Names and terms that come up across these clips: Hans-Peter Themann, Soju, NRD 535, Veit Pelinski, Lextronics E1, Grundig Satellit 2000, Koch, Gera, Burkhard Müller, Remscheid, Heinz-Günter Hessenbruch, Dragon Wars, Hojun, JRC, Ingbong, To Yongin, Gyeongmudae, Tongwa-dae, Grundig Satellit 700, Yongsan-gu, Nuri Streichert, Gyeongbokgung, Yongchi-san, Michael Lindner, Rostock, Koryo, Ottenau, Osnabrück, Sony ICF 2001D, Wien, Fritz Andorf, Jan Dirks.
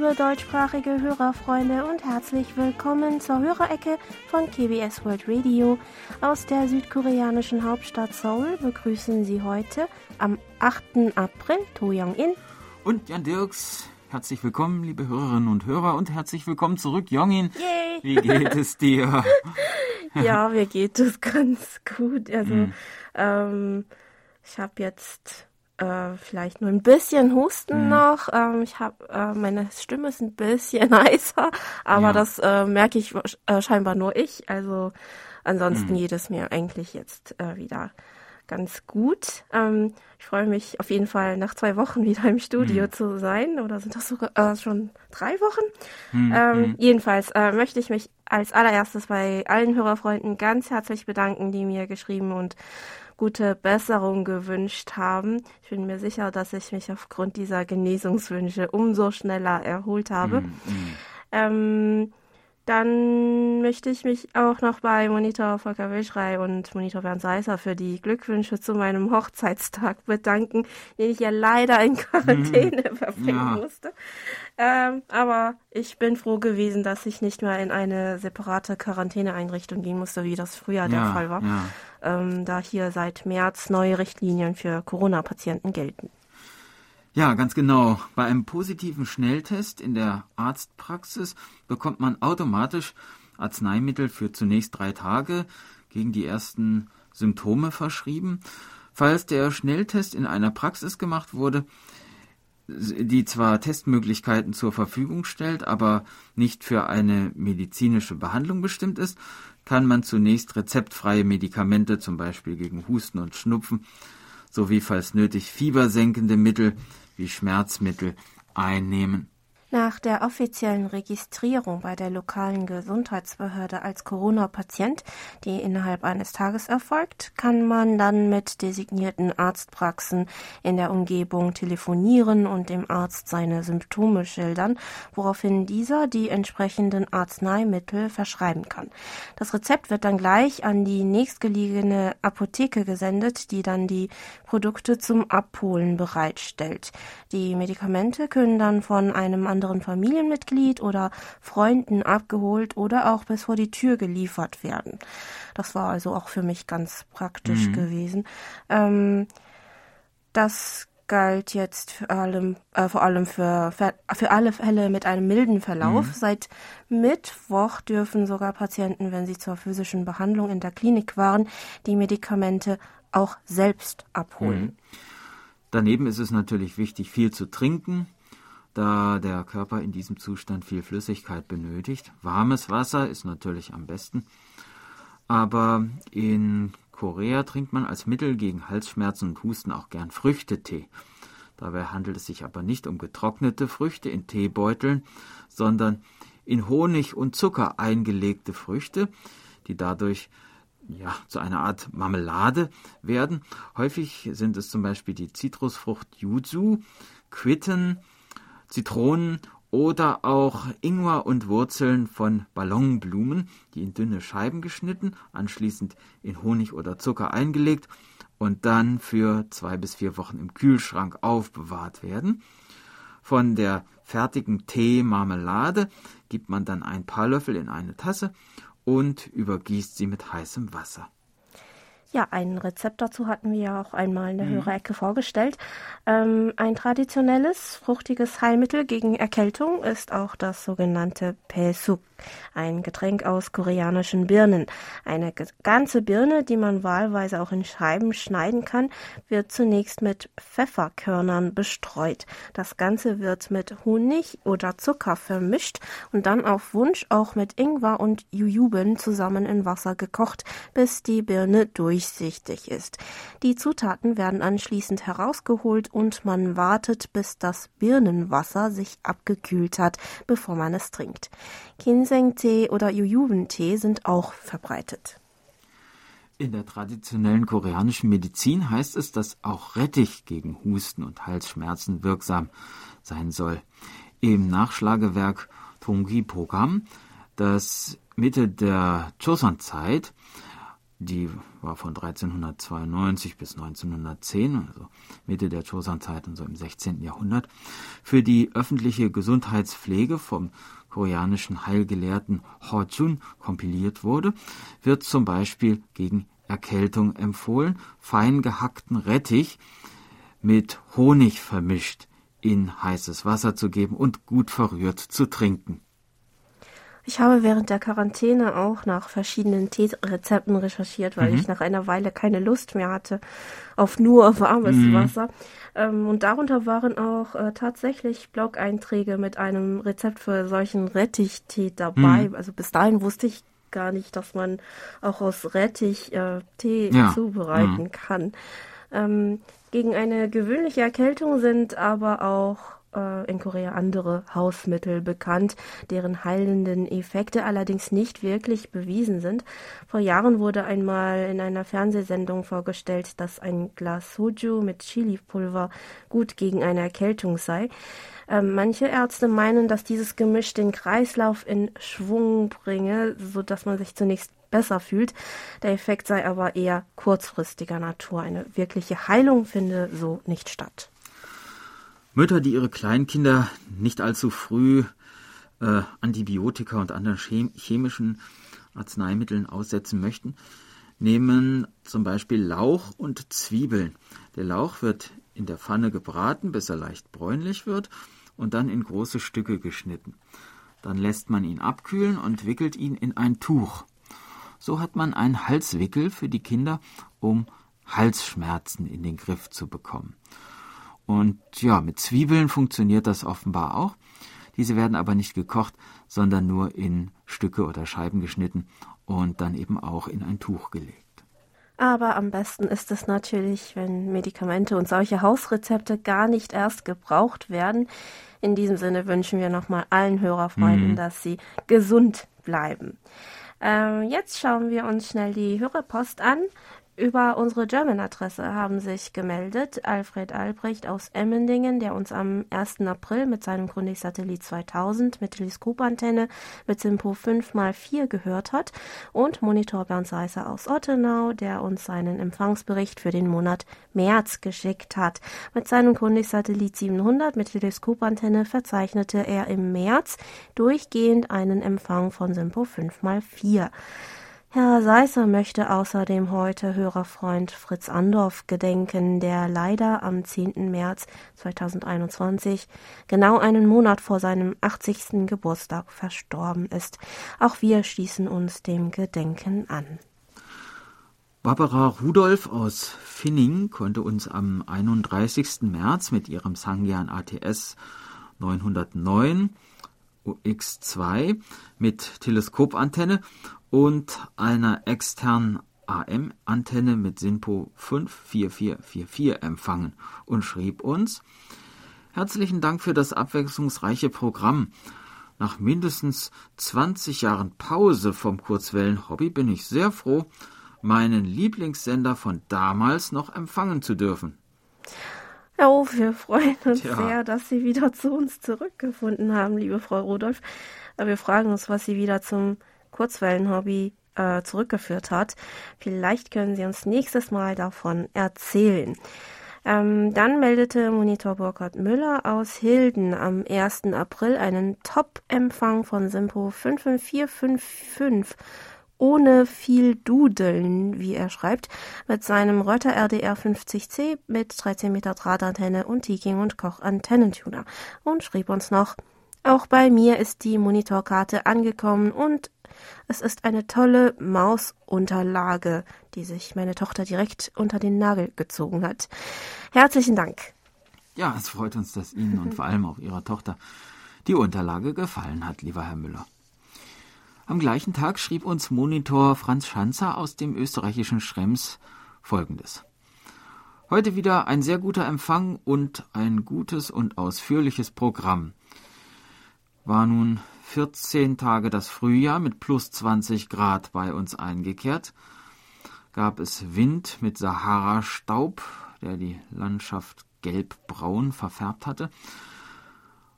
liebe deutschsprachige Hörerfreunde und herzlich willkommen zur Hörerecke von KBS World Radio. Aus der südkoreanischen Hauptstadt Seoul begrüßen Sie heute am 8. April To Yongin und Jan Dirks. Herzlich willkommen, liebe Hörerinnen und Hörer, und herzlich willkommen zurück, Yongin. Yay. Wie geht es dir? Ja, mir geht es ganz gut. Also, ich habe jetzt vielleicht nur ein bisschen Husten noch. Ich habe meine Stimme ist ein bisschen heißer, aber das merke ich scheinbar nur ich. Also ansonsten geht es mir eigentlich jetzt wieder ganz gut. Ich freue mich auf jeden Fall, nach 2 Wochen wieder im Studio zu sein. Oder sind das sogar schon 3 Wochen? Jedenfalls möchte ich mich als allererstes bei allen Hörerfreunden ganz herzlich bedanken, die mir geschrieben und gute Besserung gewünscht haben. Ich bin mir sicher, dass ich mich aufgrund dieser Genesungswünsche umso schneller erholt habe. Dann möchte ich mich auch noch bei Monitor Volker Wilschrei und Monitor Bernd Seisser für die Glückwünsche zu meinem Hochzeitstag bedanken, den ich ja leider in Quarantäne verbringen musste. Aber ich bin froh gewesen, dass ich nicht mehr in eine separate Quarantäneeinrichtung gehen musste, wie das früher der Fall war, da hier seit März neue Richtlinien für Corona-Patienten gelten. Ja, ganz genau. Bei einem positiven Schnelltest in der Arztpraxis bekommt man automatisch Arzneimittel für zunächst 3 Tage gegen die ersten Symptome verschrieben. Falls der Schnelltest in einer Praxis gemacht wurde, die zwar Testmöglichkeiten zur Verfügung stellt, aber nicht für eine medizinische Behandlung bestimmt ist, kann man zunächst rezeptfreie Medikamente, zum Beispiel gegen Husten und Schnupfen, sowie falls nötig fiebersenkende Mittel wie Schmerzmittel einnehmen. Nach der offiziellen Registrierung bei der lokalen Gesundheitsbehörde als Corona-Patient, die innerhalb eines Tages erfolgt, kann man dann mit designierten Arztpraxen in der Umgebung telefonieren und dem Arzt seine Symptome schildern, woraufhin dieser die entsprechenden Arzneimittel verschreiben kann. Das Rezept wird dann gleich an die nächstgelegene Apotheke gesendet, die dann die Produkte zum Abholen bereitstellt. Die Medikamente können dann von einem anderen Familienmitglied oder Freunden abgeholt oder auch bis vor die Tür geliefert werden. Das war also auch für mich ganz praktisch gewesen. Das galt jetzt vor allem für alle Fälle mit einem milden Verlauf. Seit Mittwoch dürfen sogar Patienten, wenn sie zur physischen Behandlung in der Klinik waren, die Medikamente auch selbst abholen. Daneben ist es natürlich wichtig, viel zu trinken, da der Körper in diesem Zustand viel Flüssigkeit benötigt. Warmes Wasser ist natürlich am besten. Aber in Korea trinkt man als Mittel gegen Halsschmerzen und Husten auch gern Früchtetee. Dabei handelt es sich aber nicht um getrocknete Früchte in Teebeuteln, sondern in Honig und Zucker eingelegte Früchte, die dadurch zu einer Art Marmelade werden. Häufig sind es zum Beispiel die Zitrusfrucht Yuzu, Quitten, Zitronen oder auch Ingwer und Wurzeln von Ballonblumen, die in dünne Scheiben geschnitten, anschließend in Honig oder Zucker eingelegt und dann für 2 bis 4 Wochen im Kühlschrank aufbewahrt werden. Von der fertigen Teemarmelade gibt man dann ein paar Löffel in eine Tasse und übergießt sie mit heißem Wasser. Ja, ein Rezept dazu hatten wir ja auch einmal in der Hörerecke vorgestellt. Ein traditionelles, fruchtiges Heilmittel gegen Erkältung ist auch das sogenannte Pesuk, ein Getränk aus koreanischen Birnen. Eine ganze Birne, die man wahlweise auch in Scheiben schneiden kann, wird zunächst mit Pfefferkörnern bestreut. Das Ganze wird mit Honig oder Zucker vermischt und dann auf Wunsch auch mit Ingwer und Jujuben zusammen in Wasser gekocht, bis die Birne durchsichtig ist. Die Zutaten werden anschließend herausgeholt und man wartet, bis das Birnenwasser sich abgekühlt hat, bevor man es trinkt. Ginseng-Tee oder Jujubentee sind auch verbreitet. In der traditionellen koreanischen Medizin heißt es, dass auch Rettich gegen Husten und Halsschmerzen wirksam sein soll. Im Nachschlagewerk Tongi Program, das Mitte der Joseon-Zeit Die war von 1392 bis 1910, also Mitte der Joseon-Zeit und so im 16. Jahrhundert, für die öffentliche Gesundheitspflege vom koreanischen Heilgelehrten Hojun kompiliert wurde, wird zum Beispiel gegen Erkältung empfohlen, fein gehackten Rettich mit Honig vermischt in heißes Wasser zu geben und gut verrührt zu trinken. Ich habe während der Quarantäne auch nach verschiedenen Teerezepten recherchiert, weil ich nach einer Weile keine Lust mehr hatte auf nur warmes Wasser. Und darunter waren auch tatsächlich Blog-Einträge mit einem Rezept für solchen Rettichtee dabei. Also bis dahin wusste ich gar nicht, dass man auch aus Rettich Tee zubereiten kann. Gegen eine gewöhnliche Erkältung sind aber auch in Korea andere Hausmittel bekannt, deren heilenden Effekte allerdings nicht wirklich bewiesen sind. Vor Jahren wurde einmal in einer Fernsehsendung vorgestellt, dass ein Glas Soju mit Chilipulver gut gegen eine Erkältung sei. Manche Ärzte meinen, dass dieses Gemisch den Kreislauf in Schwung bringe, sodass man sich zunächst besser fühlt. Der Effekt sei aber eher kurzfristiger Natur. Eine wirkliche Heilung finde so nicht statt. Mütter, die ihre Kleinkinder nicht allzu früh Antibiotika und anderen chemischen Arzneimitteln aussetzen möchten, nehmen zum Beispiel Lauch und Zwiebeln. Der Lauch wird in der Pfanne gebraten, bis er leicht bräunlich wird und dann in große Stücke geschnitten. Dann lässt man ihn abkühlen und wickelt ihn in ein Tuch. So hat man einen Halswickel für die Kinder, um Halsschmerzen in den Griff zu bekommen. Und ja, mit Zwiebeln funktioniert das offenbar auch. Diese werden aber nicht gekocht, sondern nur in Stücke oder Scheiben geschnitten und dann eben auch in ein Tuch gelegt. Aber am besten ist es natürlich, wenn Medikamente und solche Hausrezepte gar nicht erst gebraucht werden. In diesem Sinne wünschen wir nochmal allen Hörerfreunden, dass sie gesund bleiben. Jetzt schauen wir uns schnell die Hörerpost an. Über unsere German-Adresse haben sich gemeldet Alfred Albrecht aus Emmendingen, der uns am 1. April mit seinem Grundig Satellit 2000 mit Teleskopantenne mit Simpo 5x4 gehört hat, und Monitor Bernd Seisser aus Ottenau, der uns seinen Empfangsbericht für den Monat März geschickt hat. Mit seinem Grundig Satellit 700 mit Teleskopantenne verzeichnete er im März durchgehend einen Empfang von Simpo 5x4. Herr Seisser möchte außerdem heute Hörerfreund Fritz Andorf gedenken, der leider am 10. März 2021, genau einen Monat vor seinem 80. Geburtstag, verstorben ist. Auch wir schließen uns dem Gedenken an. Barbara Rudolf aus Finning konnte uns am 31. März mit ihrem Sangean ATS 909 UX2 mit Teleskopantenne und einer externen AM-Antenne mit SINPO 54444 empfangen und schrieb uns: Herzlichen Dank für das abwechslungsreiche Programm. Nach mindestens 20 Jahren Pause vom Kurzwellen-Hobby bin ich sehr froh, meinen Lieblingssender von damals noch empfangen zu dürfen. Oh, wir freuen uns sehr, dass Sie wieder zu uns zurückgefunden haben, liebe Frau Rudolf. Wir fragen uns, was Sie wieder zum Kurzwellenhobby zurückgeführt hat. Vielleicht können Sie uns nächstes Mal davon erzählen. Dann meldete Monitor Burkhard Müller aus Hilden am 1. April einen Top-Empfang von Simpo 55455. Ohne viel Dudeln, wie er schreibt, mit seinem Reuter RDR 50C mit 13 Meter Drahtantenne und Teking und Koch Antennentuner. Und schrieb uns noch: Auch bei mir ist die Monitorkarte angekommen und es ist eine tolle Mausunterlage, die sich meine Tochter direkt unter den Nagel gezogen hat. Herzlichen Dank. Ja, es freut uns, dass Ihnen und vor allem auch Ihrer Tochter die Unterlage gefallen hat, lieber Herr Müller. Am gleichen Tag schrieb uns Monitor Franz Schanzer aus dem österreichischen Schrems Folgendes: Heute wieder ein sehr guter Empfang und ein gutes und ausführliches Programm. War nun 14 Tage das Frühjahr mit plus 20 Grad bei uns eingekehrt, gab es Wind mit Sahara-Staub, der die Landschaft gelbbraun verfärbt hatte.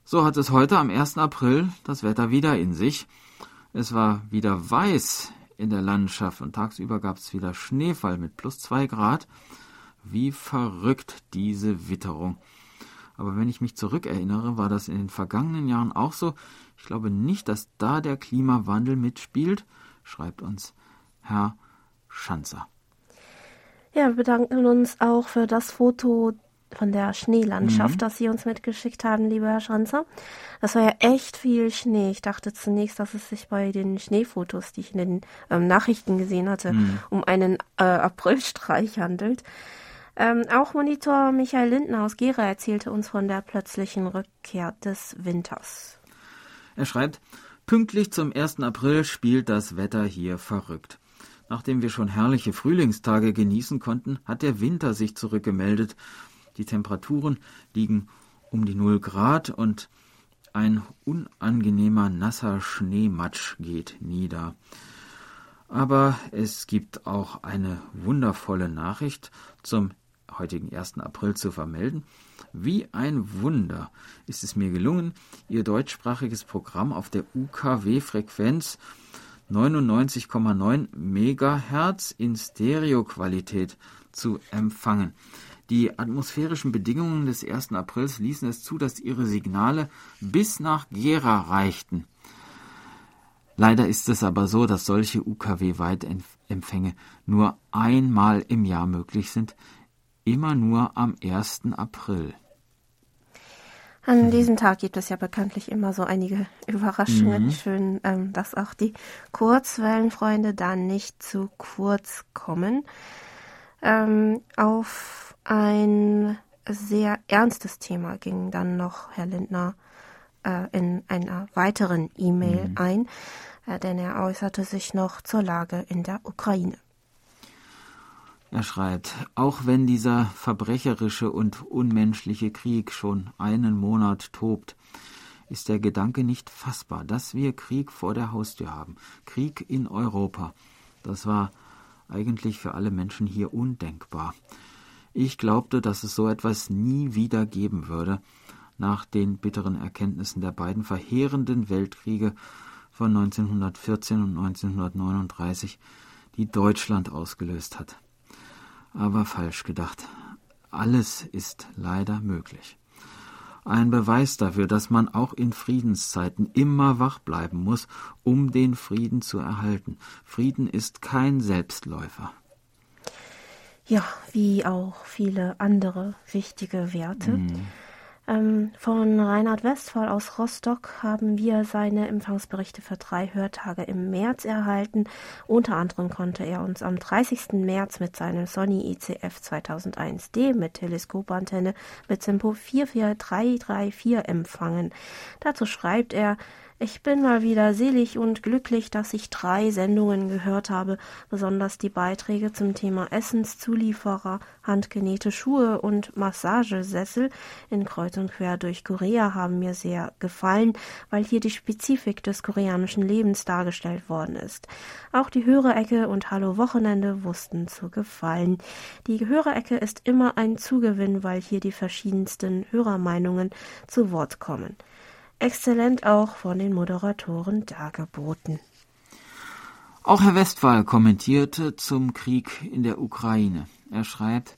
So hat es heute am 1. April das Wetter wieder in sich. Es war wieder weiß in der Landschaft. Und tagsüber gab es wieder Schneefall mit +2 Grad. Wie verrückt diese Witterung. Aber wenn ich mich zurückerinnere, war das in den vergangenen Jahren auch so. Ich glaube nicht, dass da der Klimawandel mitspielt, schreibt uns Herr Schanzer. Ja, wir bedanken uns auch für das Foto von der Schneelandschaft, das Sie uns mitgeschickt haben, lieber Herr Schanzer. Das war ja echt viel Schnee. Ich dachte zunächst, dass es sich bei den Schneefotos, die ich in den Nachrichten gesehen hatte, um einen Aprilstreich handelt. Auch Monitor Michael Lindner aus Gera erzählte uns von der plötzlichen Rückkehr des Winters. Er schreibt, pünktlich zum 1. April spielt das Wetter hier verrückt. Nachdem wir schon herrliche Frühlingstage genießen konnten, hat der Winter sich zurückgemeldet. Die Temperaturen liegen um die 0 Grad und ein unangenehmer, nasser Schneematsch geht nieder. Aber es gibt auch eine wundervolle Nachricht zum heutigen 1. April zu vermelden. Wie ein Wunder ist es mir gelungen, Ihr deutschsprachiges Programm auf der UKW-Frequenz 99,9 MHz in Stereoqualität zu empfangen. Die atmosphärischen Bedingungen des 1. Aprils ließen es zu, dass Ihre Signale bis nach Gera reichten. Leider ist es aber so, dass solche UKW-Weitempfänge nur einmal im Jahr möglich sind, immer nur am 1. April. An diesem Tag gibt es ja bekanntlich immer so einige Überraschungen. Schön, dass auch die Kurzwellenfreunde da nicht zu kurz kommen. Auf ein sehr ernstes Thema ging dann noch Herr Lindner in einer weiteren E-Mail ein, denn er äußerte sich noch zur Lage in der Ukraine. Er schreibt, auch wenn dieser verbrecherische und unmenschliche Krieg schon einen Monat tobt, ist der Gedanke nicht fassbar, dass wir Krieg vor der Haustür haben. Krieg in Europa. Das war eigentlich für alle Menschen hier undenkbar. Ich glaubte, dass es so etwas nie wieder geben würde. Nach den bitteren Erkenntnissen der beiden verheerenden Weltkriege von 1914 und 1939, die Deutschland ausgelöst hat. Aber falsch gedacht. Alles ist leider möglich. Ein Beweis dafür, dass man auch in Friedenszeiten immer wach bleiben muss, um den Frieden zu erhalten. Frieden ist kein Selbstläufer. Ja, wie auch viele andere wichtige Werte. Von Reinhard Westphal aus Rostock haben wir seine Empfangsberichte für 3 Hörtage im März erhalten. Unter anderem konnte er uns am 30. März mit seinem Sony ICF 2001D mit Teleskopantenne mit Simpo 44334 empfangen. Dazu schreibt er, ich bin mal wieder selig und glücklich, dass ich 3 Sendungen gehört habe, besonders die Beiträge zum Thema Essenszulieferer, handgenähte Schuhe und Massagesessel in Kreuz und Quer durch Korea haben mir sehr gefallen, weil hier die Spezifik des koreanischen Lebens dargestellt worden ist. Auch die Hörerecke und Hallo Wochenende wussten zu gefallen. Die Hörerecke ist immer ein Zugewinn, weil hier die verschiedensten Hörermeinungen zu Wort kommen. Exzellent auch von den Moderatoren dargeboten. Auch Herr Westphal kommentierte zum Krieg in der Ukraine. Er schreibt,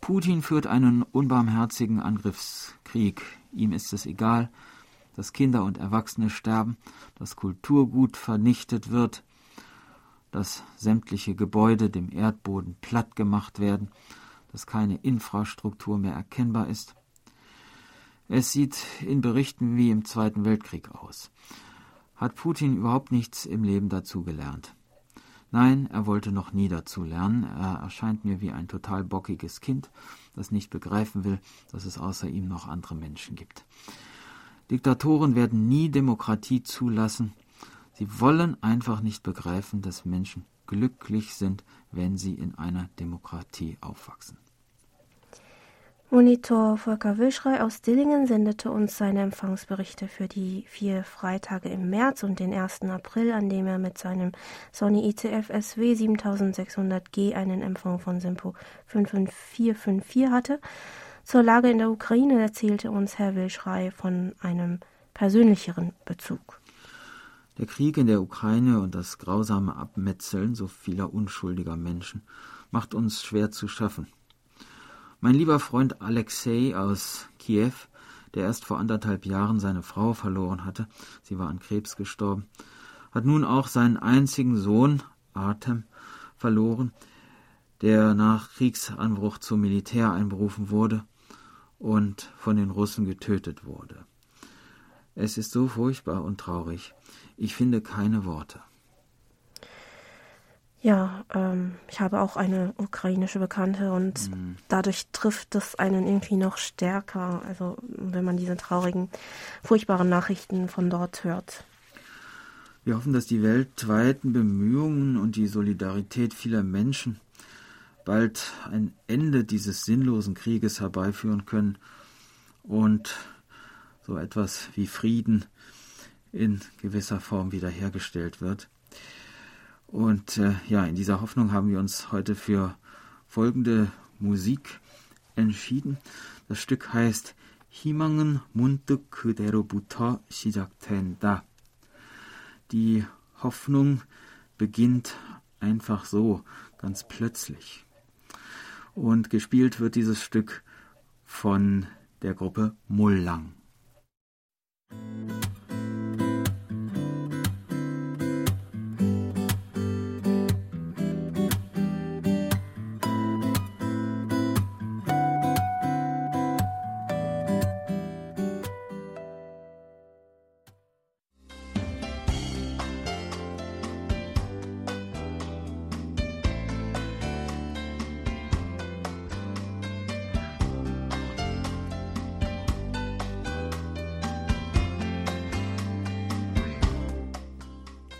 Putin führt einen unbarmherzigen Angriffskrieg. Ihm ist es egal, dass Kinder und Erwachsene sterben, dass Kulturgut vernichtet wird, dass sämtliche Gebäude dem Erdboden platt gemacht werden, dass keine Infrastruktur mehr erkennbar ist. Es sieht in Berichten wie im Zweiten Weltkrieg aus. Hat Putin überhaupt nichts im Leben dazu gelernt? Nein, er wollte noch nie dazu lernen. Er erscheint mir wie ein total bockiges Kind, das nicht begreifen will, dass es außer ihm noch andere Menschen gibt. Diktatoren werden nie Demokratie zulassen. Sie wollen einfach nicht begreifen, dass Menschen glücklich sind, wenn sie in einer Demokratie aufwachsen. Monitor Volker Wilschrei aus Dillingen sendete uns seine Empfangsberichte für die 4 Freitage im März und den 1. April, an dem er mit seinem Sony ICF SW 7600G einen Empfang von Simpo 55454 hatte. Zur Lage in der Ukraine erzählte uns Herr Wilschrei von einem persönlicheren Bezug. Der Krieg in der Ukraine und das grausame Abmetzeln so vieler unschuldiger Menschen macht uns schwer zu schaffen. Mein lieber Freund Alexei aus Kiew, der erst vor 1,5 Jahren seine Frau verloren hatte, sie war an Krebs gestorben, hat nun auch seinen einzigen Sohn, Artem, verloren, der nach Kriegsanbruch zum Militär einberufen wurde und von den Russen getötet wurde. Es ist so furchtbar und traurig. Ich finde keine Worte. Ja, ich habe auch eine ukrainische Bekannte und dadurch trifft es einen irgendwie noch stärker, also wenn man diese traurigen, furchtbaren Nachrichten von dort hört. Wir hoffen, dass die weltweiten Bemühungen und die Solidarität vieler Menschen bald ein Ende dieses sinnlosen Krieges herbeiführen können und so etwas wie Frieden in gewisser Form wiederhergestellt wird. Und in dieser Hoffnung haben wir uns heute für folgende Musik entschieden. Das Stück heißt Himangen Muntuk Kudero Buta Shijakten Da. Die Hoffnung beginnt einfach so, ganz plötzlich. Und gespielt wird dieses Stück von der Gruppe Mullang.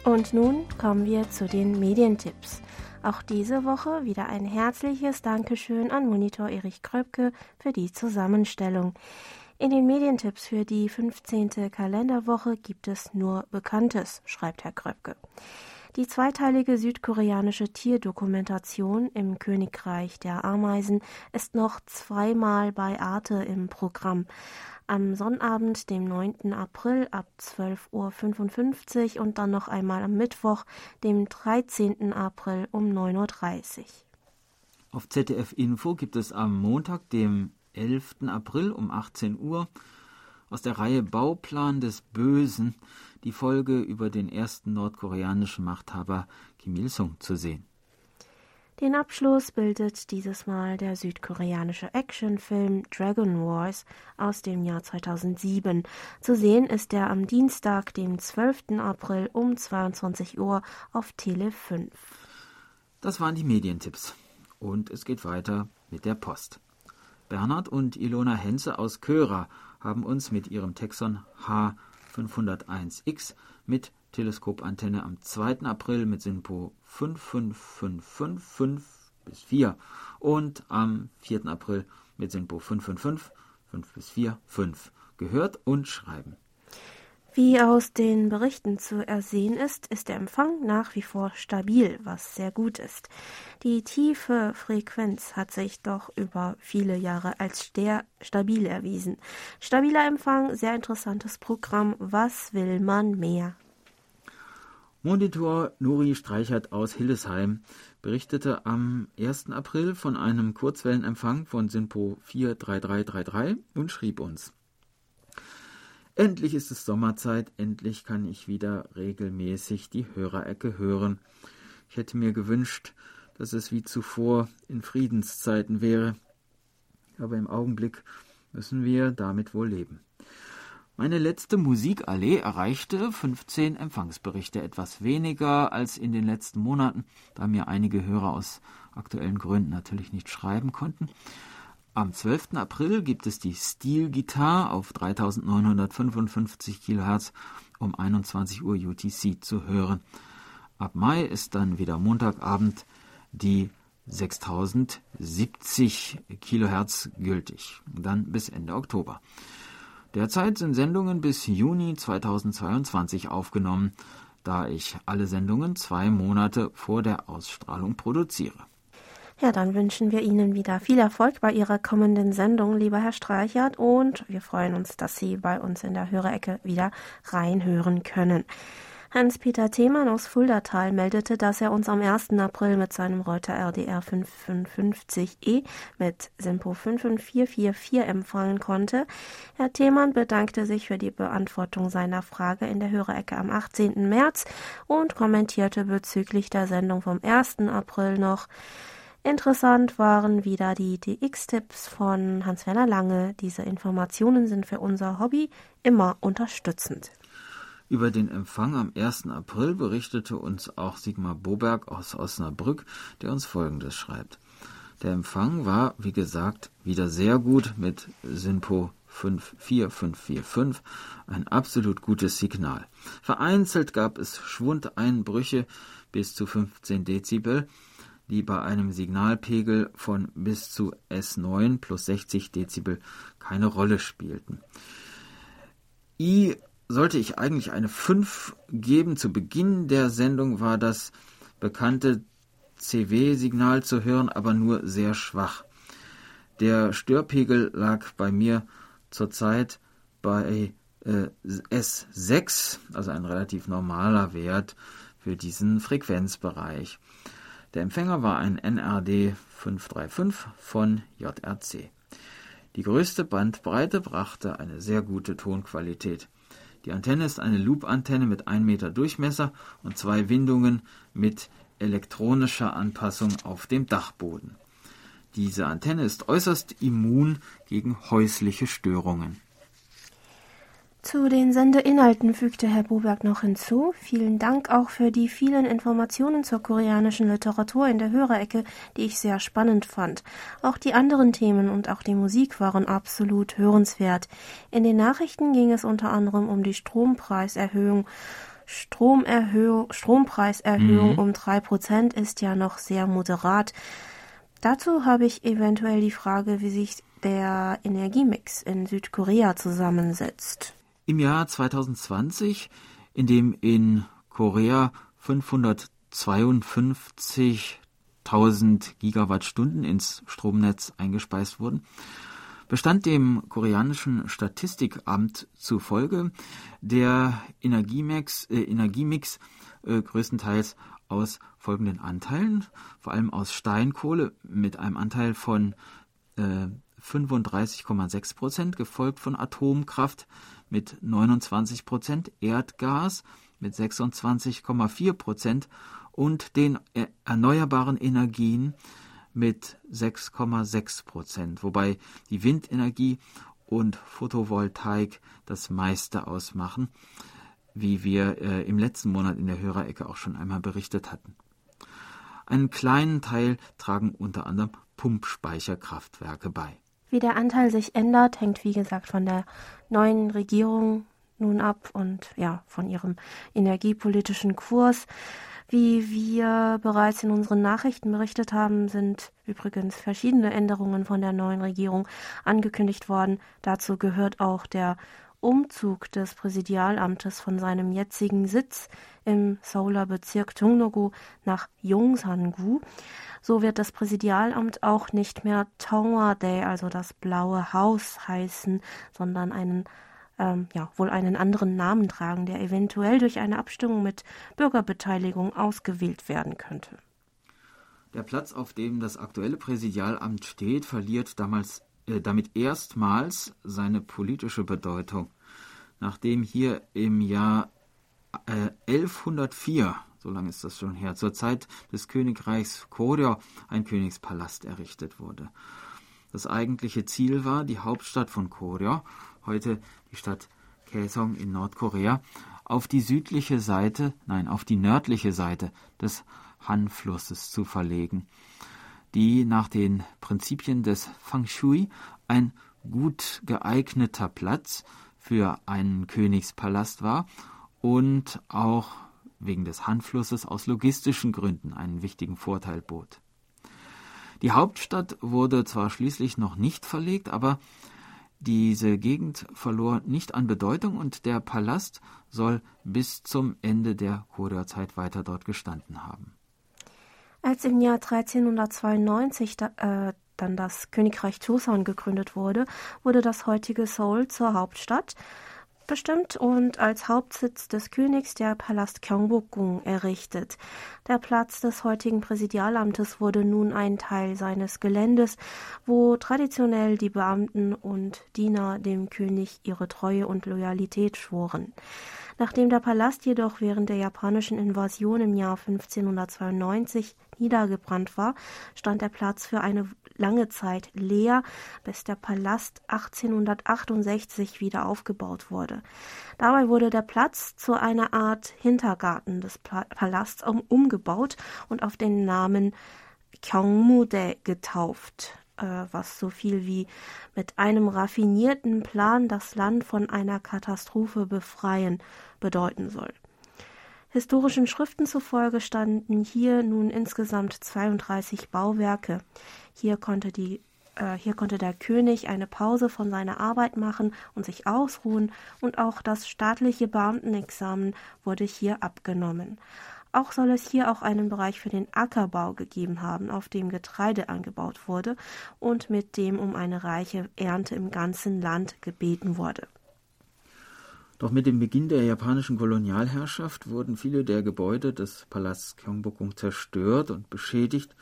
Und nun kommen wir zu den Medientipps. Auch diese Woche wieder ein herzliches Dankeschön an Monitor Erich Kröpke für die Zusammenstellung. In den Medientipps für die 15. Kalenderwoche gibt es nur Bekanntes, schreibt Herr Kröpke. Die zweiteilige südkoreanische Tierdokumentation im Königreich der Ameisen ist noch zweimal bei Arte im Programm. Am Sonnabend, dem 9. April ab 12.55 Uhr und dann noch einmal am Mittwoch, dem 13. April um 9.30 Uhr. Auf ZDF Info gibt es am Montag, dem 11. April um 18 Uhr aus der Reihe Bauplan des Bösen die Folge über den ersten nordkoreanischen Machthaber Kim Il-sung zu sehen. Den Abschluss bildet dieses Mal der südkoreanische Actionfilm Dragon Wars aus dem Jahr 2007. Zu sehen ist er am Dienstag, dem 12. April um 22 Uhr auf Tele 5. Das waren die Medientipps. Und es geht weiter mit der Post. Bernhard und Ilona Henze aus Köra haben uns mit ihrem Texon H501X mit Teleskopantenne am 2. April mit SINPO 55555-4 und am 4. April mit SINPO 555 5-4 5 gehört und schreiben. Wie aus den Berichten zu ersehen ist, ist der Empfang nach wie vor stabil, was sehr gut ist. Die tiefe Frequenz hat sich doch über viele Jahre als stabil erwiesen. Stabiler Empfang, sehr interessantes Programm. Was will man mehr? Monitor Nuri Streichert aus Hildesheim berichtete am 1. April von einem Kurzwellenempfang von SINPO 43333 und schrieb uns: Endlich ist es Sommerzeit, endlich kann ich wieder regelmäßig die Hörerecke hören. Ich hätte mir gewünscht, dass es wie zuvor in Friedenszeiten wäre, aber im Augenblick müssen wir damit wohl leben. Meine letzte Musikallee erreichte 15 Empfangsberichte, etwas weniger als in den letzten Monaten, da mir einige Hörer aus aktuellen Gründen natürlich nicht schreiben konnten. Am 12. April gibt es die Steel-Gitarre auf 3955 kHz um 21 Uhr UTC zu hören. Ab Mai ist dann wieder Montagabend die 6070 kHz gültig, dann bis Ende Oktober. Derzeit sind Sendungen bis Juni 2022 aufgenommen, da ich alle Sendungen 2 Monate vor der Ausstrahlung produziere. Ja, dann wünschen wir Ihnen wieder viel Erfolg bei Ihrer kommenden Sendung, lieber Herr Streichert, und wir freuen uns, dass Sie bei uns in der Hörerecke wieder reinhören können. Hans-Peter Themann aus Fuldatal meldete, dass er uns am 1. April mit seinem Reuter RDR 5550E mit Simpo 55444 empfangen konnte. Herr Themann bedankte sich für die Beantwortung seiner Frage in der Hörerecke am 18. März und kommentierte bezüglich der Sendung vom 1. April noch: Interessant waren wieder die DX-Tipps von Hans-Werner Lange. Diese Informationen sind für unser Hobby immer unterstützend. Über den Empfang am 1. April berichtete uns auch Sigmar Boberg aus Osnabrück, der uns Folgendes schreibt. Der Empfang war, wie gesagt, wieder sehr gut mit SINPO 54545, ein absolut gutes Signal. Vereinzelt gab es Schwundeinbrüche bis zu 15 Dezibel, die bei einem Signalpegel von bis zu S9 plus 60 Dezibel keine Rolle spielten. Sollte ich eigentlich eine 5 geben? Zu Beginn der Sendung war das bekannte CW-Signal zu hören, aber nur sehr schwach. Der Störpegel lag bei mir zurzeit bei S6, also ein relativ normaler Wert für diesen Frequenzbereich. Der Empfänger war ein NRD 535 von JRC. Die größte Bandbreite brachte eine sehr gute Tonqualität. Die Antenne ist eine Loop-Antenne mit 1 Meter Durchmesser und 2 Windungen mit elektronischer Anpassung auf dem Dachboden. Diese Antenne ist äußerst immun gegen häusliche Störungen. Zu den Sendeinhalten fügte Herr Boberg noch hinzu: Vielen Dank auch für die vielen Informationen zur koreanischen Literatur in der Hörerecke, die ich sehr spannend fand. Auch die anderen Themen und auch die Musik waren absolut hörenswert. In den Nachrichten ging es unter anderem um die Strompreiserhöhung um 3% ist ja noch sehr moderat. Dazu habe ich eventuell die Frage, wie sich der Energiemix in Südkorea zusammensetzt. Im Jahr 2020, in dem in Korea 552.000 Gigawattstunden ins Stromnetz eingespeist wurden, bestand dem koreanischen Statistikamt zufolge der Energiemix größtenteils aus folgenden Anteilen, vor allem aus Steinkohle mit einem Anteil von 35,6%, gefolgt von Atomkraft mit 29%, Erdgas mit 26,4% und den erneuerbaren Energien mit 6,6%, wobei die Windenergie und Photovoltaik das meiste ausmachen, wie wir im letzten Monat in der Hörerecke auch schon einmal berichtet hatten. Einen kleinen Teil tragen unter anderem Pumpspeicherkraftwerke bei. Wie der Anteil sich ändert, hängt wie gesagt von der neuen Regierung nun ab und ja, von ihrem energiepolitischen Kurs. Wie wir bereits in unseren Nachrichten berichtet haben, sind übrigens verschiedene Änderungen von der neuen Regierung angekündigt worden. Dazu gehört auch der Umzug des Präsidialamtes von seinem jetzigen Sitz im Seouler Bezirk Tungnogu nach Yongsan-gu. So wird das Präsidialamt auch nicht mehr Tongwa-dae, also das blaue Haus, heißen, sondern wohl einen anderen Namen tragen, der eventuell durch eine Abstimmung mit Bürgerbeteiligung ausgewählt werden könnte. Der Platz, auf dem das aktuelle Präsidialamt steht, verliert damit erstmals seine politische Bedeutung. Nachdem hier im Jahr 1104, so lange ist das schon her, zur Zeit des Königreichs Koryo ein Königspalast errichtet wurde. Das eigentliche Ziel war, die Hauptstadt von Koryo, heute die Stadt Kaesong in Nordkorea, auf die nördliche Seite des Han-Flusses zu verlegen, die nach den Prinzipien des Feng Shui ein gut geeigneter Platz für einen Königspalast war und auch wegen des Han-Flusses aus logistischen Gründen einen wichtigen Vorteil bot. Die Hauptstadt wurde zwar schließlich noch nicht verlegt, aber diese Gegend verlor nicht an Bedeutung und der Palast soll bis zum Ende der Koryo-Zeit weiter dort gestanden haben. Als im Jahr 1392 dann das Königreich Joseon gegründet wurde, wurde das heutige Seoul zur Hauptstadt. bestimmt und als Hauptsitz des Königs der Palast Gyeongbokgung errichtet. Der Platz des heutigen Präsidialamtes wurde nun ein Teil seines Geländes, wo traditionell die Beamten und Diener dem König ihre Treue und Loyalität schworen. Nachdem der Palast jedoch während der japanischen Invasion im Jahr 1592 niedergebrannt war, stand der Platz für eine lange Zeit leer, bis der Palast 1868 wieder aufgebaut wurde. Dabei wurde der Platz zu einer Art Hintergarten des Palasts umgebaut und auf den Namen Gyeongmudae getauft, was so viel wie mit einem raffinierten Plan das Land von einer Katastrophe befreien bedeuten soll. Historischen Schriften zufolge standen hier nun insgesamt 32 Bauwerke. Hier konnte der König eine Pause von seiner Arbeit machen und sich ausruhen, und auch das staatliche Beamtenexamen wurde hier abgenommen. Auch soll es hier auch einen Bereich für den Ackerbau gegeben haben, auf dem Getreide angebaut wurde und mit dem um eine reiche Ernte im ganzen Land gebeten wurde. Doch mit dem Beginn der japanischen Kolonialherrschaft wurden viele der Gebäude des Palasts Gyeongbokgung zerstört und beschädigt,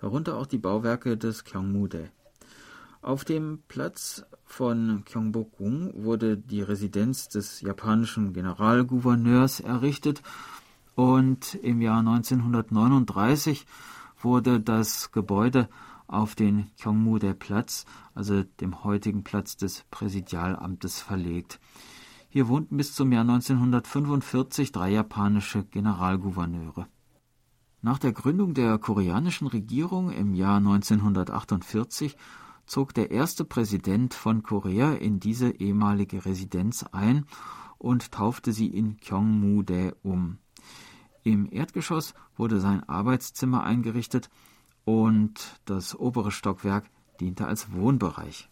darunter auch die Bauwerke des Gyeongmudae. Auf dem Platz von Gyeongbokgung wurde die Residenz des japanischen Generalgouverneurs errichtet und im Jahr 1939 wurde das Gebäude auf den Gyeongmudae-Platz, also dem heutigen Platz des Präsidialamtes, verlegt. Hier wohnten bis zum Jahr 1945 drei japanische Generalgouverneure. Nach der Gründung der koreanischen Regierung im Jahr 1948 zog der erste Präsident von Korea in diese ehemalige Residenz ein und taufte sie in Gyeongmudae um. Im Erdgeschoss wurde sein Arbeitszimmer eingerichtet und das obere Stockwerk diente als Wohnbereich.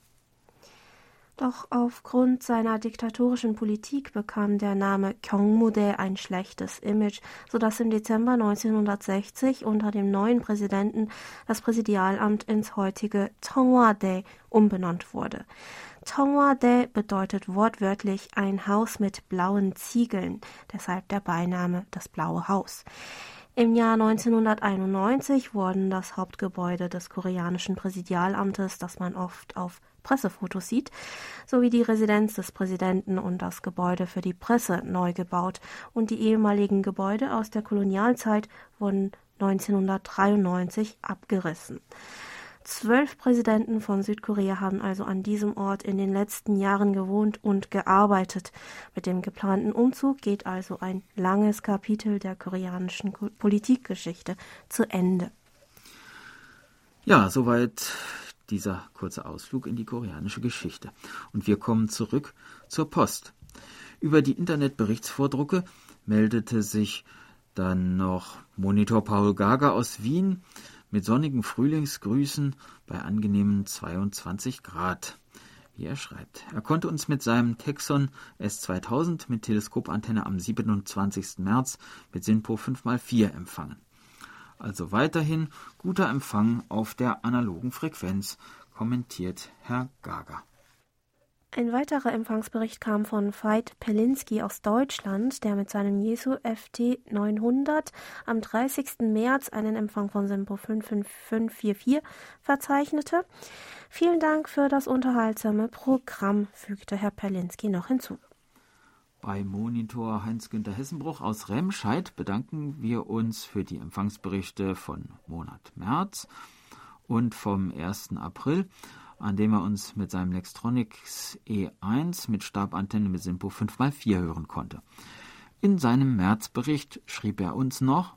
Doch aufgrund seiner diktatorischen Politik bekam der Name Gyeongmudae ein schlechtes Image, sodass im Dezember 1960 unter dem neuen Präsidenten das Präsidialamt ins heutige Tonghwa-dae umbenannt wurde. Tonghwa-dae bedeutet wortwörtlich ein Haus mit blauen Ziegeln, deshalb der Beiname das Blaue Haus. Im Jahr 1991 wurden das Hauptgebäude des koreanischen Präsidialamtes, das man oft auf Pressefotos sieht, sowie die Residenz des Präsidenten und das Gebäude für die Presse neu gebaut, und die ehemaligen Gebäude aus der Kolonialzeit wurden 1993 abgerissen. 12 Präsidenten von Südkorea haben also an diesem Ort in den letzten Jahren gewohnt und gearbeitet. Mit dem geplanten Umzug geht also ein langes Kapitel der koreanischen Politikgeschichte zu Ende. Ja, soweit dieser kurze Ausflug in die koreanische Geschichte. Und wir kommen zurück zur Post. Über die Internetberichtsvordrucke meldete sich dann noch Monitor Paul Gager aus Wien mit sonnigen Frühlingsgrüßen bei angenehmen 22 Grad, wie er schreibt. Er konnte uns mit seinem Texon S2000 mit Teleskopantenne am 27. März mit SINPO 5x4 empfangen. Also weiterhin guter Empfang auf der analogen Frequenz, kommentiert Herr Gager. Ein weiterer Empfangsbericht kam von Veit Pelinski aus Deutschland, der mit seinem Yuzu FT 900 am 30. März einen Empfang von SINPO 55544 verzeichnete. Vielen Dank für das unterhaltsame Programm, fügte Herr Pelinski noch hinzu. Bei Monitor Heinz-Günter Hessenbruch aus Remscheid bedanken wir uns für die Empfangsberichte von Monat März und vom 1. April, an dem er uns mit seinem Lextronics E1 mit Stabantenne mit SINPO 5x4 hören konnte. In seinem Märzbericht schrieb er uns noch: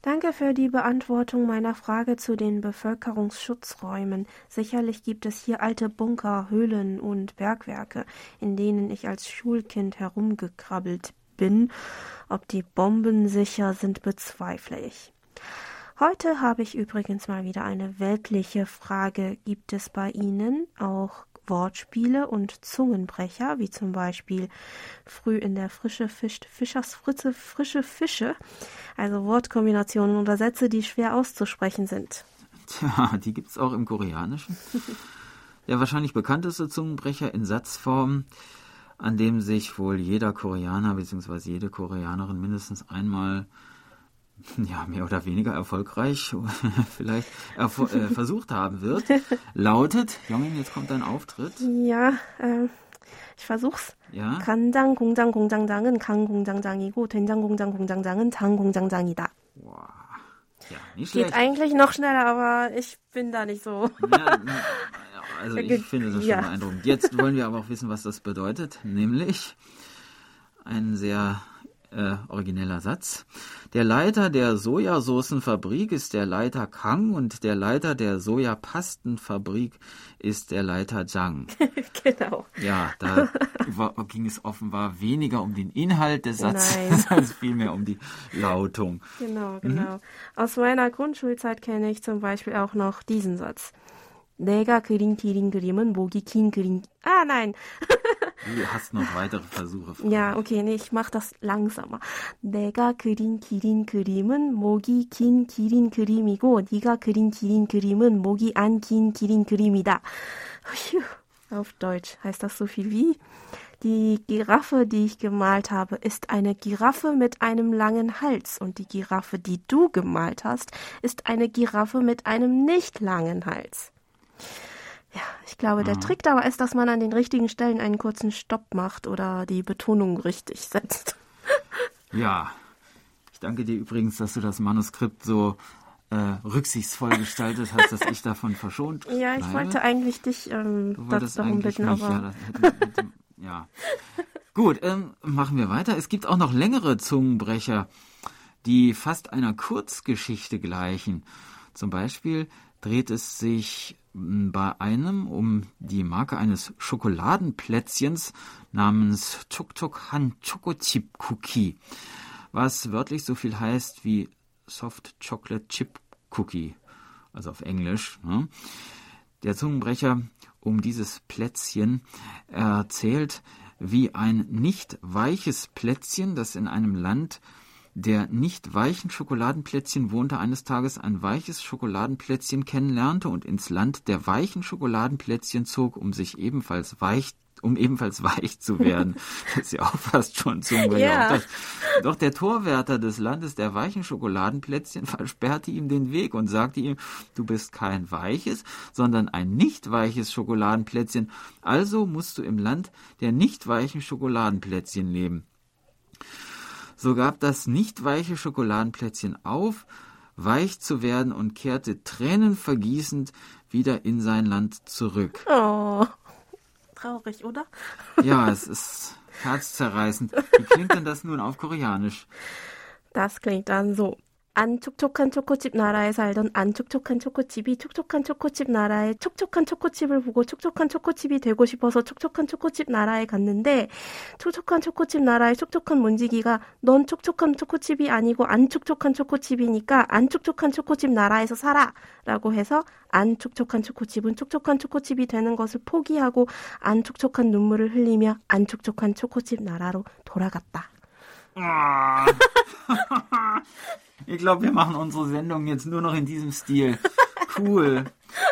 Danke für die Beantwortung meiner Frage zu den Bevölkerungsschutzräumen. Sicherlich gibt es hier alte Bunker, Höhlen und Bergwerke, in denen ich als Schulkind herumgekrabbelt bin. Ob die Bomben sicher sind, bezweifle ich. Heute habe ich übrigens mal wieder eine weltliche Frage. Gibt es bei Ihnen auch Wortspiele und Zungenbrecher, wie zum Beispiel früh in der Frische fischt Fischersfritze frische Fische, also Wortkombinationen oder Sätze, die schwer auszusprechen sind? Tja, die gibt's auch im Koreanischen. Der wahrscheinlich bekannteste Zungenbrecher in Satzform: an dem sich wohl jeder Koreaner bzw. jede Koreanerin mindestens einmal ja, mehr oder weniger erfolgreich vielleicht versucht haben wird, lautet, Jongin, jetzt kommt dein Auftritt. Ja, ich versuch's. Ja. 간장, 공장, 공장장은 강 공장장이고 된장, 공장, 공장장은 장 공장장이다. Wow. Ja, nicht schlecht. Geht eigentlich noch schneller, aber ich bin da nicht so. Ja, also ich finde das schon beeindruckend. Jetzt wollen wir aber auch wissen, was das bedeutet, nämlich ein sehr origineller Satz. Der Leiter der Sojasoßenfabrik ist der Leiter Kang und der Leiter der Sojapastenfabrik ist der Leiter Zhang. Genau. Ja, da ging es offenbar weniger um den Inhalt des Satzes als vielmehr um die Lautung. Genau, genau. Mhm. Aus meiner Grundschulzeit kenne ich zum Beispiel auch noch diesen Satz. 내가 그린 기린 그림은 목이 긴 그림. Ah, nein. Du hast noch weitere Versuche. Ja, okay, nee, ich mach das langsamer. 내가 그린 기린 그림은 목이 긴 기린 그림이고 네가 그린 기린 그림은 목이 안 긴 기린 그림이다. Auf Deutsch heißt das so viel wie: Die Giraffe, die ich gemalt habe, ist eine Giraffe mit einem langen Hals. Und die Giraffe, die du gemalt hast, ist eine Giraffe mit einem nicht langen Hals. Ja, ich glaube, der Trick dabei ist, dass man an den richtigen Stellen einen kurzen Stopp macht oder die Betonung richtig setzt. Ja, ich danke dir übrigens, dass du das Manuskript so rücksichtsvoll gestaltet hast, dass ich davon verschont bleibe. Ja, ich wollte eigentlich dich darum bitten, aber... Ja, Gut, machen wir weiter. Es gibt auch noch längere Zungenbrecher, die fast einer Kurzgeschichte gleichen. Zum Beispiel dreht es sich bei einem um die Marke eines Schokoladenplätzchens namens Tuk-Tuk Han Choco-Chip Cookie, was wörtlich so viel heißt wie Soft Chocolate Chip Cookie, also auf Englisch. Ne? Der Zungenbrecher um dieses Plätzchen erzählt, wie ein nicht weiches Plätzchen, das in einem Land der nicht weichen Schokoladenplätzchen wohnte, eines Tages ein weiches Schokoladenplätzchen kennenlernte und ins Land der weichen Schokoladenplätzchen zog, um sich ebenfalls weich, zu werden. Das ist ja auch fast schon Zungenbrecher. Yeah. Doch der Torwärter des Landes der weichen Schokoladenplätzchen versperrte ihm den Weg und sagte ihm, du bist kein weiches, sondern ein nicht weiches Schokoladenplätzchen, also musst du im Land der nicht weichen Schokoladenplätzchen leben. So gab das nicht weiche Schokoladenplätzchen auf, weich zu werden und kehrte tränenvergießend wieder in sein Land zurück. Oh, traurig, oder? Ja, es ist herzzerreißend. Wie klingt denn das nun auf Koreanisch? Das klingt dann so. 안 촉촉한 초코칩 나라에 살던 안 촉촉한 초코칩이 촉촉한 초코칩 나라에 촉촉한 초코칩을 보고 촉촉한 초코칩이 되고 싶어서 촉촉한 초코칩 나라에 갔는데 촉촉한 초코칩 나라의 촉촉한 문지기가 넌 촉촉한 초코칩이 아니고 안 촉촉한 초코칩이니까 안 촉촉한 초코칩 나라에서 살아! 라고 해서 안 촉촉한 초코칩은 촉촉한 초코칩이 되는 것을 포기하고 안 촉촉한 눈물을 흘리며 안 촉촉한 초코칩 나라로 돌아갔다. Ich glaube, wir machen unsere Sendung jetzt nur noch in diesem Stil. Cool.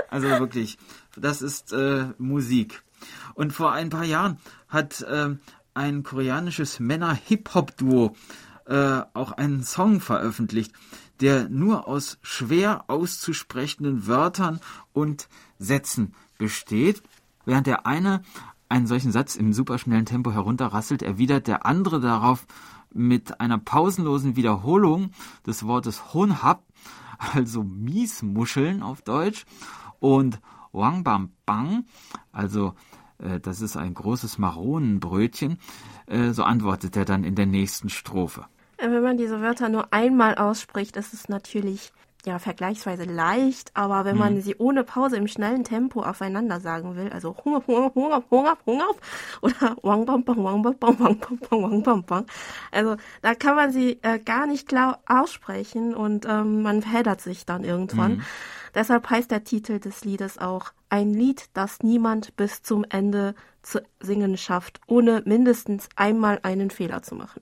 Also wirklich, das ist Musik. Und vor ein paar Jahren hat ein koreanisches Männer-Hip-Hop-Duo auch einen Song veröffentlicht, der nur aus schwer auszusprechenden Wörtern und Sätzen besteht. Während der eine einen solchen Satz im superschnellen Tempo herunterrasselt, erwidert der andere darauf mit einer pausenlosen Wiederholung des Wortes Honhap, also Miesmuscheln auf Deutsch, und Wangbambang, also das ist ein großes Maronenbrötchen, so antwortet er dann in der nächsten Strophe. Wenn man diese Wörter nur einmal ausspricht, ist es natürlich ja vergleichsweise leicht, aber wenn man sie ohne Pause im schnellen Tempo aufeinander sagen will, also Hunger, Hunger, Hunger, Hunger, Hunger oder Wangbambang, Wangbambang, Wangbambang, Wangbambang, also da kann man sie gar nicht klar aussprechen und man verheddert sich dann irgendwann. Deshalb heißt der Titel des Liedes auch ein Lied, das niemand bis zum Ende zu singen schafft, ohne mindestens einmal einen Fehler zu machen.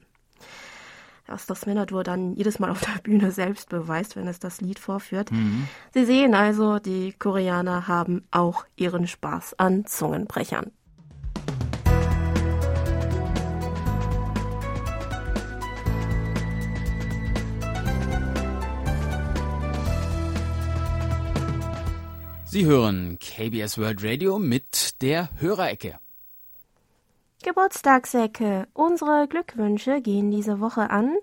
Dass das Männerduo dann jedes Mal auf der Bühne selbst beweist, wenn es das Lied vorführt. Sie sehen also, die Koreaner haben auch ihren Spaß an Zungenbrechern. Sie hören KBS World Radio mit der Hörerecke. Geburtstagsecke. Unsere Glückwünsche gehen diese Woche an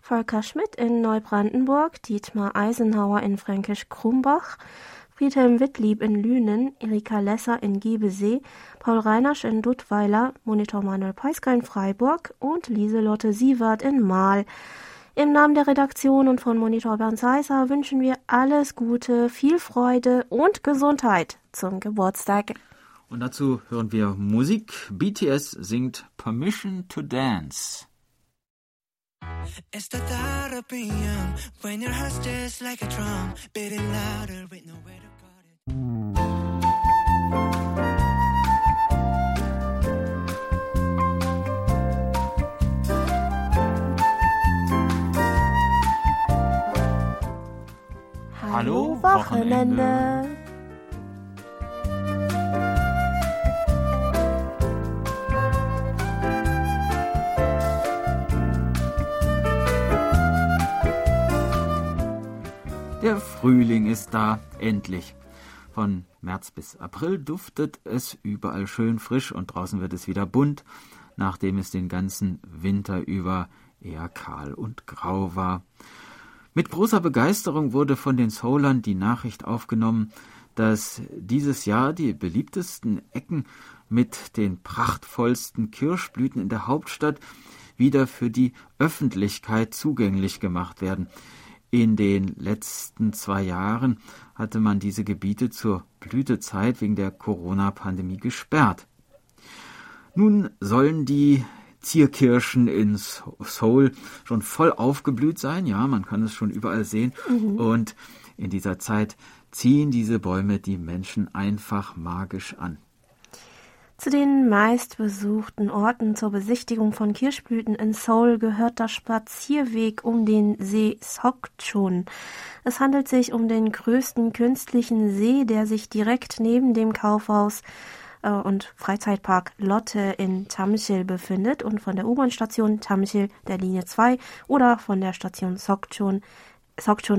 Volker Schmidt in Neubrandenburg, Dietmar Eisenhauer in Fränkisch Krumbach, Friedhelm Wittlieb in Lünen, Erika Lesser in Giebesee, Paul Reinersch in Duttweiler, Monitor Manuel Peisker in Freiburg und Lieselotte Sievert in Mahl. Im Namen der Redaktion und von Monitor Bernd Seisser wünschen wir alles Gute, viel Freude und Gesundheit zum Geburtstag. Und dazu hören wir Musik. BTS singt Permission to Dance. It's the thought of being young, when your heart's just like a drum, beating louder with nowhere to guard it. Hallo Wochenende. Der Frühling ist da, endlich. Von März bis April duftet es überall schön frisch und draußen wird es wieder bunt, nachdem es den ganzen Winter über eher kahl und grau war. Mit großer Begeisterung wurde von den Seoulern die Nachricht aufgenommen, dass dieses Jahr die beliebtesten Ecken mit den prachtvollsten Kirschblüten in der Hauptstadt wieder für die Öffentlichkeit zugänglich gemacht werden. In den letzten 2 Jahren hatte man diese Gebiete zur Blütezeit wegen der Corona-Pandemie gesperrt. Nun sollen die Zierkirschen in Seoul schon voll aufgeblüht sein. Ja, man kann es schon überall sehen. Mhm. Und in dieser Zeit ziehen diese Bäume die Menschen einfach magisch an. Zu den meistbesuchten Orten zur Besichtigung von Kirschblüten in Seoul gehört der Spazierweg um den See Sokchon. Es handelt sich um den größten künstlichen See, der sich direkt neben dem Kaufhaus und Freizeitpark Lotte in Tamsil befindet und von der U-Bahn-Station Tamsil der Linie 2 oder von der Station Sokchon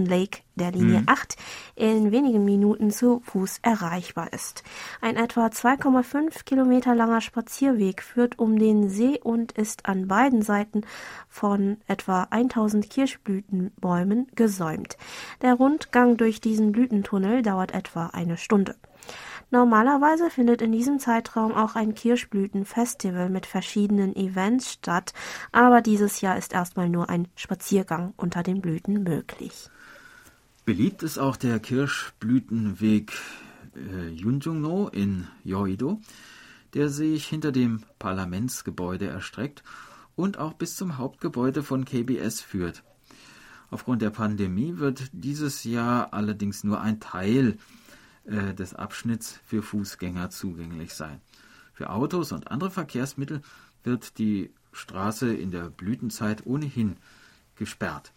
Lake der Linie 8 in wenigen Minuten zu Fuß erreichbar ist. Ein etwa 2,5 Kilometer langer Spazierweg führt um den See und ist an beiden Seiten von etwa 1000 Kirschblütenbäumen gesäumt. Der Rundgang durch diesen Blütentunnel dauert etwa 1 Stunde. Normalerweise findet in diesem Zeitraum auch ein Kirschblütenfestival mit verschiedenen Events statt, aber dieses Jahr ist erstmal nur ein Spaziergang unter den Blüten möglich. Beliebt ist auch der Kirschblütenweg Yunjungno in Yeouido, der sich hinter dem Parlamentsgebäude erstreckt und auch bis zum Hauptgebäude von KBS führt. Aufgrund der Pandemie wird dieses Jahr allerdings nur ein Teil des Abschnitts für Fußgänger zugänglich sein. Für Autos und andere Verkehrsmittel wird die Straße in der Blütenzeit ohnehin gesperrt.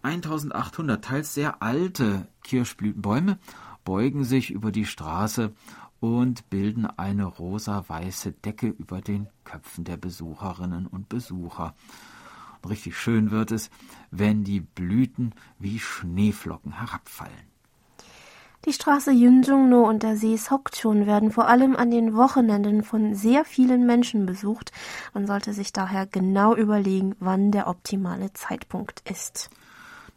1800 teils sehr alte Kirschblütenbäume beugen sich über die Straße und bilden eine rosa-weiße Decke über den Köpfen der Besucherinnen und Besucher. Und richtig schön wird es, wenn die Blüten wie Schneeflocken herabfallen. Die Straße Yunjungno und der See Sokchon werden vor allem an den Wochenenden von sehr vielen Menschen besucht. Man sollte sich daher genau überlegen, wann der optimale Zeitpunkt ist.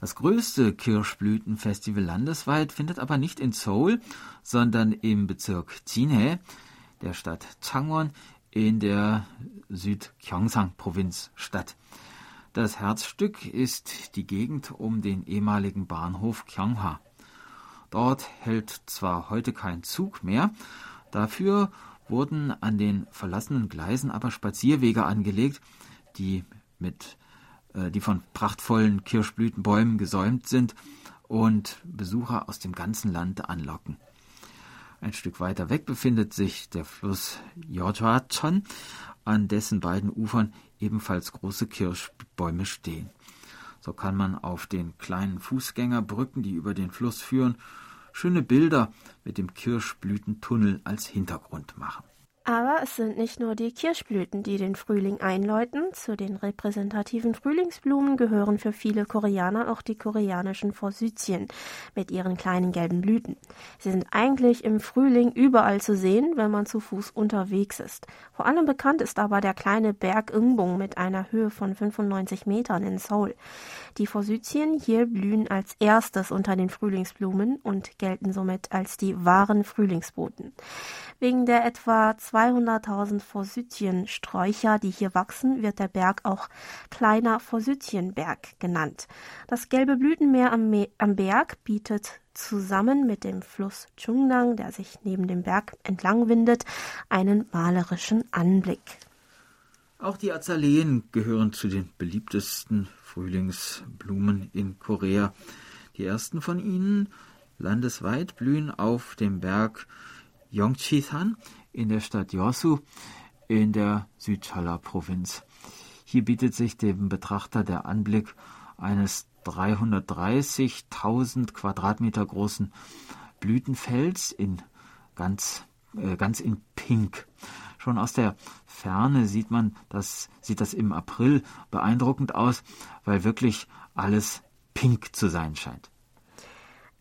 Das größte Kirschblütenfestival landesweit findet aber nicht in Seoul, sondern im Bezirk Jinhae, der Stadt Changwon in der Süd-Gyeongsang-Provinz statt. Das Herzstück ist die Gegend um den ehemaligen Bahnhof Gyeongha. Dort hält zwar heute kein Zug mehr, dafür wurden an den verlassenen Gleisen aber Spazierwege angelegt, die von prachtvollen Kirschblütenbäumen gesäumt sind und Besucher aus dem ganzen Land anlocken. Ein Stück weiter weg befindet sich der Fluss Yeochachon, an dessen beiden Ufern ebenfalls große Kirschbäume stehen. So kann man auf den kleinen Fußgängerbrücken, die über den Fluss führen, schöne Bilder mit dem Kirschblütentunnel als Hintergrund machen. Aber es sind nicht nur die Kirschblüten, die den Frühling einläuten. Zu den repräsentativen Frühlingsblumen gehören für viele Koreaner auch die koreanischen Forsythien mit ihren kleinen gelben Blüten. Sie sind eigentlich im Frühling überall zu sehen, wenn man zu Fuß unterwegs ist. Vor allem bekannt ist aber der kleine Berg Ingbong mit einer Höhe von 95 Metern in Seoul. Die Forsythien hier blühen als erstes unter den Frühlingsblumen und gelten somit als die wahren Frühlingsboten. Wegen der etwa 200.000 Forsythien-Sträucher, die hier wachsen, wird der Berg auch Kleiner Forsythienberg genannt. Das gelbe Blütenmeer am Berg bietet zusammen mit dem Fluss Chungnang, der sich neben dem Berg entlang windet, einen malerischen Anblick. Auch die Azaleen gehören zu den beliebtesten Frühlingsblumen in Korea. Die ersten von ihnen landesweit blühen auf dem Berg Yongchi-san in der Stadt Yeosu in der Südchala-Provinz. Hier bietet sich dem Betrachter der Anblick eines 330.000 Quadratmeter großen Blütenfelds in ganz in Pink. Schon aus der Ferne sieht das im April beeindruckend aus, weil wirklich alles pink zu sein scheint.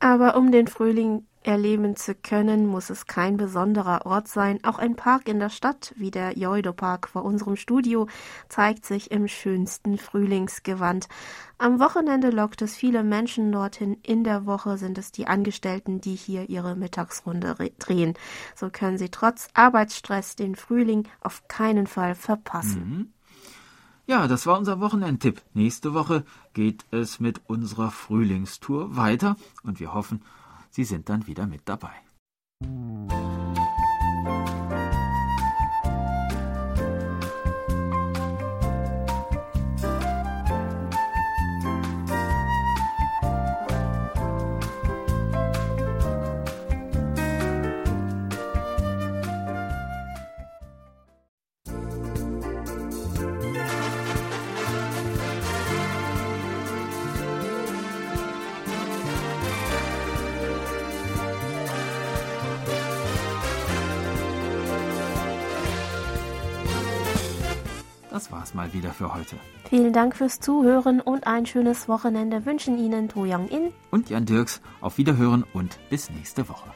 Aber um den Frühling erleben zu können, muss es kein besonderer Ort sein. Auch ein Park in der Stadt, wie der Yoido-Park vor unserem Studio, zeigt sich im schönsten Frühlingsgewand. Am Wochenende lockt es viele Menschen dorthin. In der Woche sind es die Angestellten, die hier ihre Mittagsrunde drehen. So können sie trotz Arbeitsstress den Frühling auf keinen Fall verpassen. Mhm. Ja, das war unser Wochenendtipp. Nächste Woche geht es mit unserer Frühlingstour weiter und wir hoffen, Sie sind dann wieder mit dabei. Das war's mal wieder für heute. Vielen Dank fürs Zuhören und ein schönes Wochenende wünschen Ihnen To Yongin und Jan Dirks. Auf Wiederhören und bis nächste Woche.